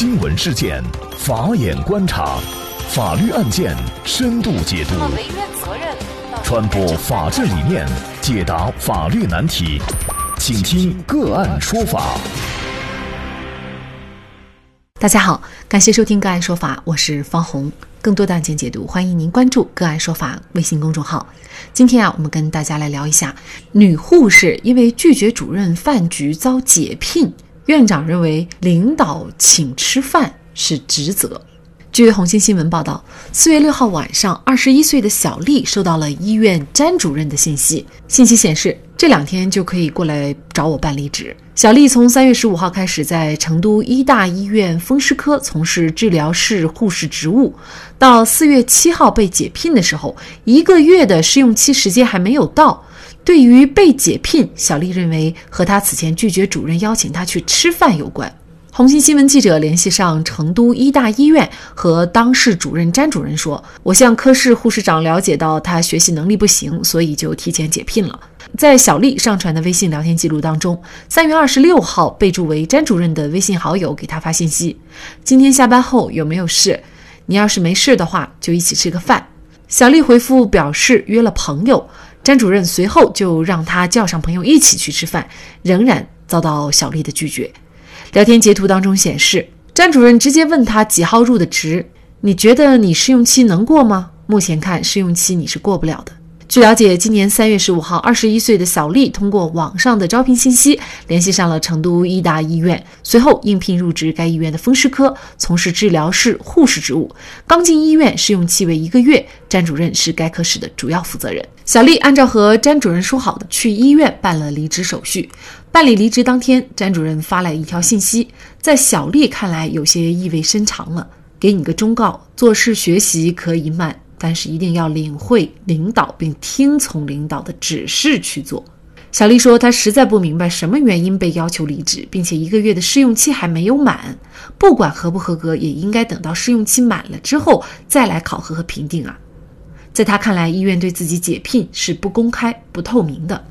新闻事件，法眼观察，法律案件深度解读，传播法治理念，解答法律难题，请听个案说法。大家好，感谢收听个案说法，我是方红。更多的案件解读，欢迎您关注个案说法微信公众号。今天我们跟大家来聊一下，女护士因为拒绝主任饭局遭解聘，院长认为领导请吃饭是职责。据红星新闻报道，4月6号晚上，21岁的小丽收到了医院詹主任的信息，信息显示这两天就可以过来找我办离职。小丽从3月15号开始在成都医大医院风湿科从事治疗室护士职务，到4月7号被解聘的时候，1个月的试用期时间还没有到。对于被解聘，小丽认为和她此前拒绝主任邀请她去吃饭有关。红星新闻记者联系上成都医大医院和当事主任詹主任说，我向科室护士长了解到他学习能力不行，所以就提前解聘了。在小丽上传的微信聊天记录当中，3月26号备注为詹主任的微信好友给他发信息，今天下班后有没有事？你要是没事的话就一起吃个饭。小丽回复表示约了朋友，詹主任随后就让他叫上朋友一起去吃饭，仍然遭到小丽的拒绝。聊天截图当中显示，詹主任直接问他几号入的职，你觉得你试用期能过吗？目前看试用期你是过不了的。据了解，今年3月15号21岁的小丽通过网上的招聘信息联系上了成都医大医院，随后应聘入职该医院的风湿科，从事治疗室护士职务。刚进医院试用期为1个月，詹主任是该科室的主要负责人。小丽按照和詹主任说好的去医院办了离职手续。办理离职当天，詹主任发来一条信息，在小丽看来有些意味深长了，给你个忠告，做事学习可以慢，但是一定要领会领导并听从领导的指示去做。小丽说她实在不明白什么原因被要求离职，并且1个月的试用期还没有满，不管合不合格也应该等到试用期满了之后再来考核和评定啊。在他看来，医院对自己解聘是不公开不透明的。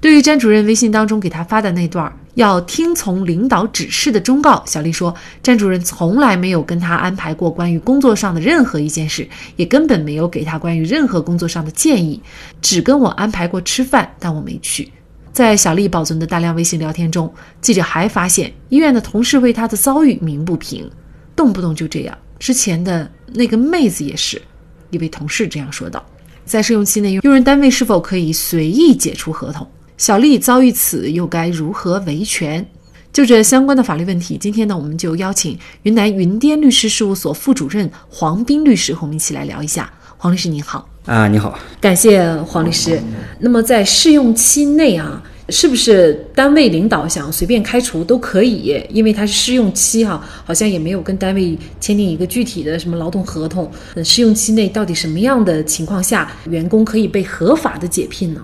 对于詹主任微信当中给他发的那段要听从领导指示的忠告，小丽说詹主任从来没有跟他安排过关于工作上的任何一件事，也根本没有给他关于任何工作上的建议，只跟我安排过吃饭，但我没去。在小丽保存的大量微信聊天中，记者还发现医院的同事为他的遭遇鸣不平，动不动就这样，之前的那个妹子也是。一位同事这样说道，在试用期内，用人单位是否可以随意解除合同？小丽遭遇此又该如何维权？就这相关的法律问题，今天我们就邀请云南云滇律师事务所副主任黄斌律师和我们一起来聊一下。黄律师您好。你好，感谢黄律师。那么在试用期内是不是单位领导想随便开除都可以？因为它是试用期好像也没有跟单位签订一个具体的什么劳动合同。试用期内到底什么样的情况下员工可以被合法的解聘呢？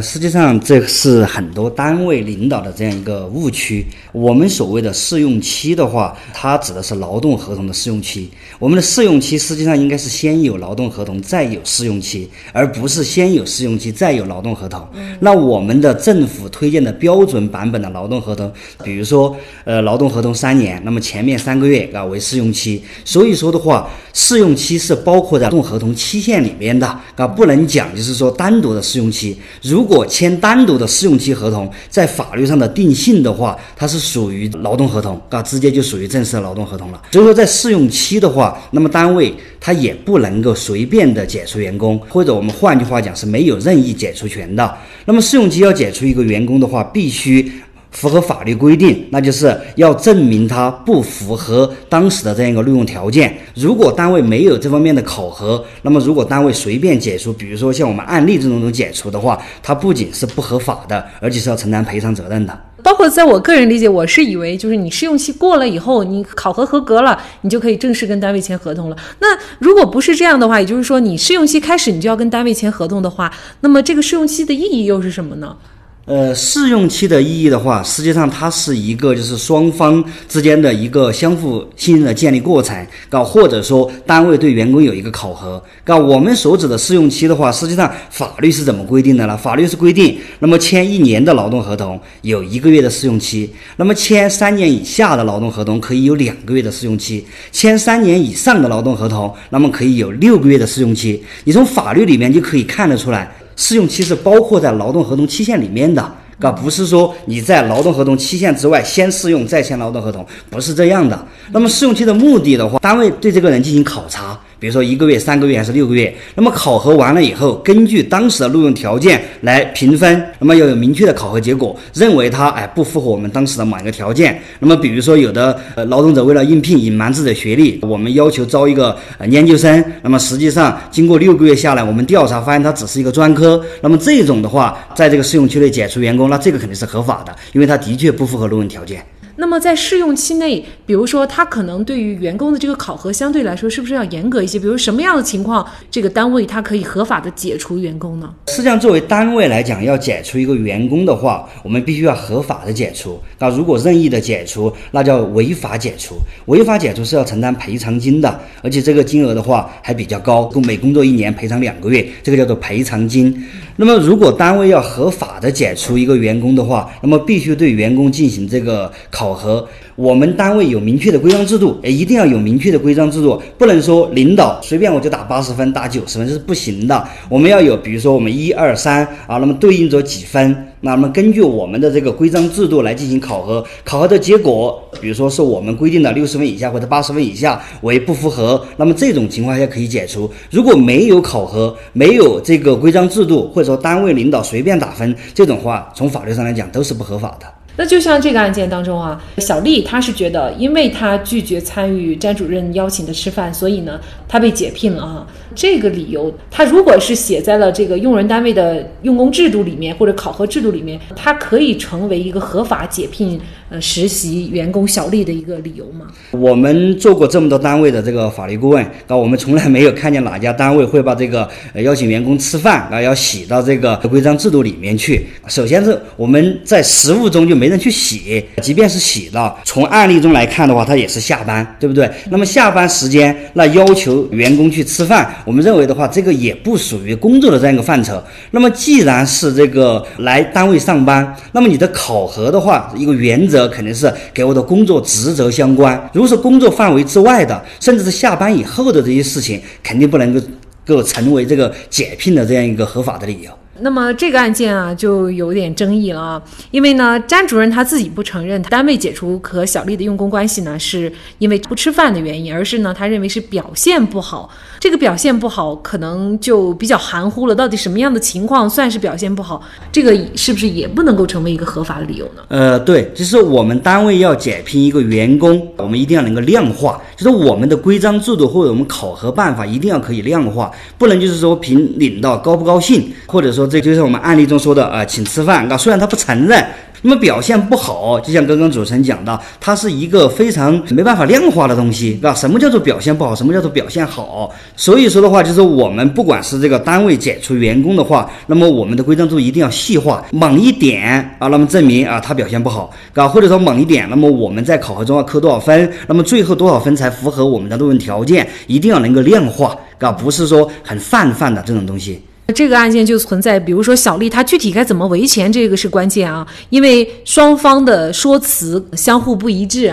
实际上这是很多单位领导的这样一个误区。我们所谓的试用期的话，它指的是劳动合同的试用期。我们的试用期实际上应该是先有劳动合同再有试用期，而不是先有试用期再有劳动合同。那我们的政府推荐的标准版本的劳动合同，比如说劳动合同3年，那么前面3个月为试用期。所以说的话，试用期是包括在劳动合同期限里面的不能讲就是说单独的试用期。如果签单独的试用期合同，在法律上的定性的话，它是属于劳动合同直接就属于正式的劳动合同了。所以说在试用期的话，那么单位它也不能够随便的解除员工，或者我们换句话讲是没有任意解除权的。那么试用期要解除一个员工的话，必须符合法律规定，那就是要证明他不符合当时的这样一个录用条件。如果单位没有这方面的考核，那么如果单位随便解除，比如说像我们案例这种解除的话，它不仅是不合法的，而且是要承担赔偿责任的。包括在我个人理解，我是以为就是你试用期过了以后，你考核合格了，你就可以正式跟单位签合同了。那如果不是这样的话，也就是说你试用期开始你就要跟单位签合同的话，那么这个试用期的意义又是什么呢？试用期的意义的话，实际上它是一个就是双方之间的一个相互信任的建立过程，或者说单位对员工有一个考核。我们所指的试用期的话，实际上法律是怎么规定的呢？法律是规定，那么签1年的劳动合同有1个月的试用期，那么签3年以下的劳动合同可以有2个月的试用期，签3年以上的劳动合同，那么可以有6个月的试用期。你从法律里面就可以看得出来，试用期是包括在劳动合同期限里面的，不是说你在劳动合同期限之外先试用再签劳动合同，不是这样的。那么试用期的目的的话，单位对这个人进行考察，比如说1个月、3个月还是6个月，那么考核完了以后，根据当时的录用条件来评分，那么要有明确的考核结果，认为他不符合我们当时的某一个条件。那么比如说有的劳动者为了应聘隐瞒自己的学历，我们要求招一个研究生，那么实际上经过6个月下来，我们调查发现他只是一个专科，那么这种的话在这个试用期内解除员工，那这个肯定是合法的，因为他的确不符合录用条件。那么在试用期内，比如说他可能对于员工的这个考核相对来说是不是要严格一些？比如什么样的情况，这个单位他可以合法的解除员工呢？实际上作为单位来讲，要解除一个员工的话，我们必须要合法的解除。如果任意的解除，那叫违法解除。违法解除是要承担赔偿金的，而且这个金额的话还比较高，每工作1年赔偿2个月，这个叫做赔偿金。那么如果单位要合法的解除一个员工的话，那么必须对员工进行这个考核，我们单位有明确的规章制度，一定要有明确的规章制度，不能说领导随便我就打80分、打90分，这是不行的。我们要有，比如说我们1、2、3那么对应着几分，那么根据我们的这个规章制度来进行考核，考核的结果，比如说是我们规定的60分以下或者80分以下为不符合，那么这种情况下可以解除。如果没有考核，没有这个规章制度，或者说单位领导随便打分，这种话从法律上来讲都是不合法的。那就像这个案件当中小丽她是觉得，因为她拒绝参与詹主任邀请的吃饭，所以呢她被解聘了这个理由她如果是写在了这个用人单位的用工制度里面或者考核制度里面，她可以成为一个合法解聘实习员工小丽的一个理由吗？我们做过这么多单位的这个法律顾问，我们从来没有看见哪家单位会把这个邀请员工吃饭要洗到这个规章制度里面去。首先是我们在实务中就没人去洗，即便是洗了，从案例中来看的话，他也是下班，对不对？那么下班时间那要求员工去吃饭，我们认为的话，这个也不属于工作的这样一个范畴。那么既然是这个来单位上班，那么你的考核的话，一个原则肯定是给我的工作职责相关。如果是工作范围之外的，甚至是下班以后的这些事情，肯定不能够成为这个解聘的这样一个合法的理由。那么这个案件就有点争议了因为呢詹主任他自己不承认单位解除和小丽的用工关系呢是因为不吃饭的原因，而是呢他认为是表现不好。这个表现不好可能就比较含糊了，到底什么样的情况算是表现不好，这个是不是也不能够成为一个合法的理由呢？对，就是我们单位要解聘一个员工，我们一定要能够量化，就是我们的规章制度或者我们考核办法一定要可以量化，不能就是说凭领导高不高兴，或者说这就是我们案例中说的请吃饭，虽然他不承认。那么表现不好，就像刚刚主持人讲的，它是一个非常没办法量化的东西，什么叫做表现不好，什么叫做表现好？所以说的话，就是我们不管是这个单位解除员工的话，那么我们的规章制度一定要细化，猛一点那么证明他表现不好，或者说猛一点，那么我们在考核中要扣多少分，那么最后多少分才符合我们的录用条件，一定要能够量化，不是说很泛的这种东西。这个案件就存在，比如说小丽她具体该怎么维权，这个是关键因为双方的说辞相互不一致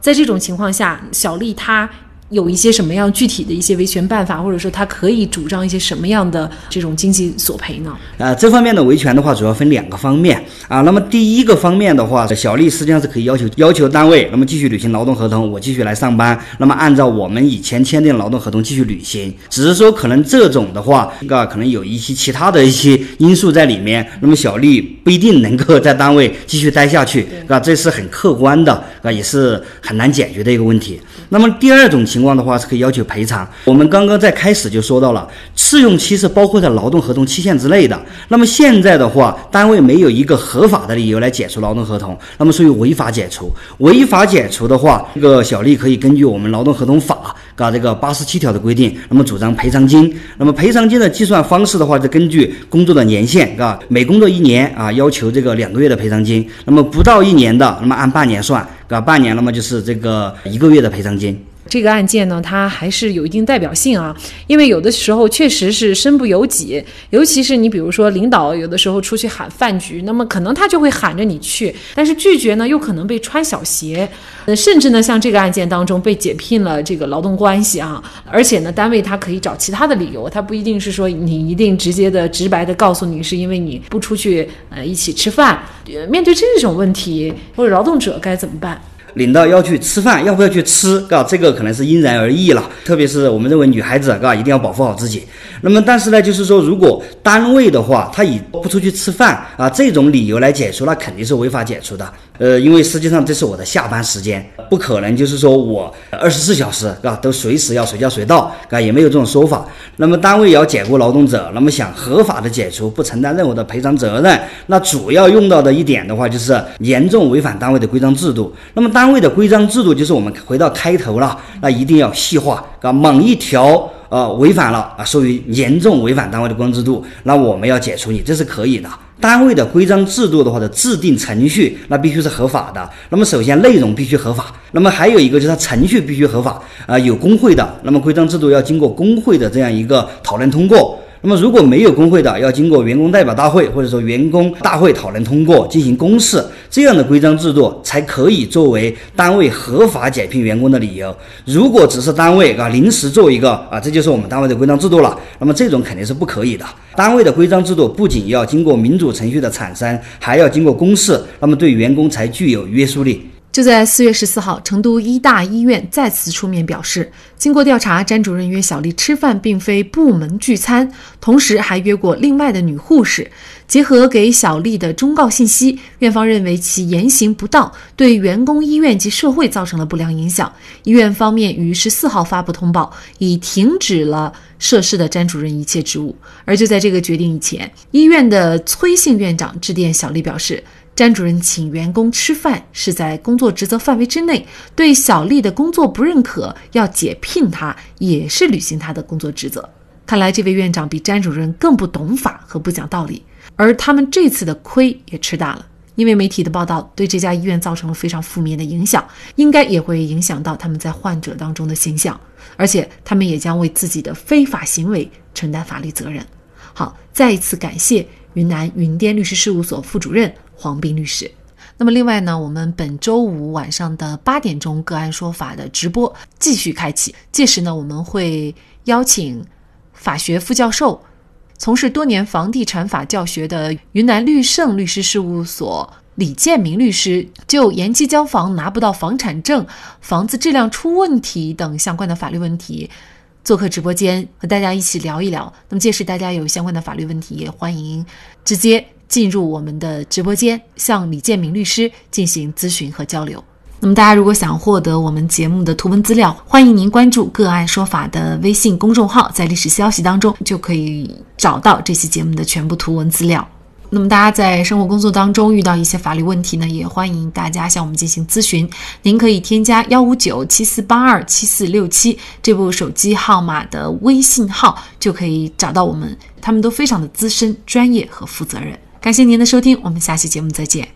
在这种情况下，小丽她有一些什么样具体的一些维权办法，或者说他可以主张一些什么样的这种经济索赔呢？这方面的维权的话，主要分2个方面那么第1个方面的话，小丽实际上是可以要求单位，那么继续履行劳动合同，我继续来上班，那么按照我们以前签订的劳动合同继续履行。只是说可能这种的话，可能有一些其他的一些因素在里面，那么小丽不一定能够在单位继续待下去，这是很客观的也是很难解决的一个问题。那么第2种情况的话是可以要求赔偿。我们刚刚在开始就说到了，试用期是包括在劳动合同期限之内的。那么现在的话，单位没有一个合法的理由来解除劳动合同，那么属于违法解除。违法解除的话，这个小丽可以根据我们劳动合同法搞这个87条的规定，那么主张赔偿金。那么赔偿金的计算方式的话，就根据工作的年限，啊，每工作1年啊，要求这个2个月的赔偿金。那么不到1年的，那么按半年算，啊，半年那么就是这个1个月的赔偿金。这个案件呢，它还是有一定代表性啊，因为有的时候确实是身不由己，尤其是你比如说领导有的时候出去喊饭局，那么可能他就会喊着你去，但是拒绝呢又可能被穿小鞋，甚至呢像这个案件当中被解聘了这个劳动关系啊，而且呢单位他可以找其他的理由，他不一定是说你一定直接的直白的告诉你是因为你不出去一起吃饭。面对这种问题，或者劳动者该怎么办？领导要去吃饭，要不要去吃，这个可能是因人而异了。特别是我们认为女孩子一定要保护好自己。那么但是呢，就是说如果单位的话，他以不出去吃饭啊这种理由来解除，那肯定是违法解除的。因为实际上这是我的下班时间，不可能就是说我24小时都随时要随叫随到，也没有这种说法。那么单位也要解雇劳动者，那么想合法的解除不承担任何的赔偿责任，那主要用到的一点的话就是严重违反单位的规章制度。那么单位的规章制度就是我们回到开头了，那一定要细化，猛一条违反了啊，属于严重违反单位的规章制度，那我们要解除你，这是可以的。单位的规章制度的话的制定程序，那必须是合法的。那么首先内容必须合法，那么还有一个就是它程序必须合法啊，有工会的，那么规章制度要经过工会的这样一个讨论通过。那么如果没有工会的，要经过员工代表大会或者说员工大会讨论通过，进行公示，这样的规章制度才可以作为单位合法解聘员工的理由。如果只是单位临时做一个这就是我们单位的规章制度了，那么这种肯定是不可以的。单位的规章制度不仅要经过民主程序的产生，还要经过公示，那么对员工才具有约束力。就在4月14号，成都医大医院再次出面表示，经过调查，詹主任约小丽吃饭并非部门聚餐，同时还约过另外的女护士。结合给小丽的忠告信息，院方认为其言行不当，对员工、医院及社会造成了不良影响。医院方面于14号发布通报，已停止了涉事的詹主任一切职务。而就在这个决定以前，医院的崔姓院长致电小丽表示，詹主任请员工吃饭是在工作职责范围之内，对小丽的工作不认可，要解聘她也是履行她的工作职责。看来这位院长比詹主任更不懂法和不讲道理，而他们这次的亏也吃大了，因为媒体的报道对这家医院造成了非常负面的影响，应该也会影响到他们在患者当中的形象，而且他们也将为自己的非法行为承担法律责任。好，再一次感谢云南云滇律师事务所副主任黄斌律师。那么另外呢，我们本周五晚上的8点钟个案说法的直播继续开启，届时呢，我们会邀请法学副教授，从事多年房地产法教学的云南律圣律师事务所李建明律师，就延期交房、拿不到房产证、房子质量出问题等相关的法律问题做客直播间，和大家一起聊一聊。那么届时大家有相关的法律问题，也欢迎直接进入我们的直播间，向李建明律师进行咨询和交流。那么大家如果想获得我们节目的图文资料，欢迎您关注个案说法的微信公众号，在历史消息当中就可以找到这期节目的全部图文资料。那么大家在生活工作当中遇到一些法律问题呢，也欢迎大家向我们进行咨询。您可以添加15974827467这部手机号码的微信号，就可以找到我们，他们都非常的资深、专业和负责任。感谢您的收听，我们下期节目再见。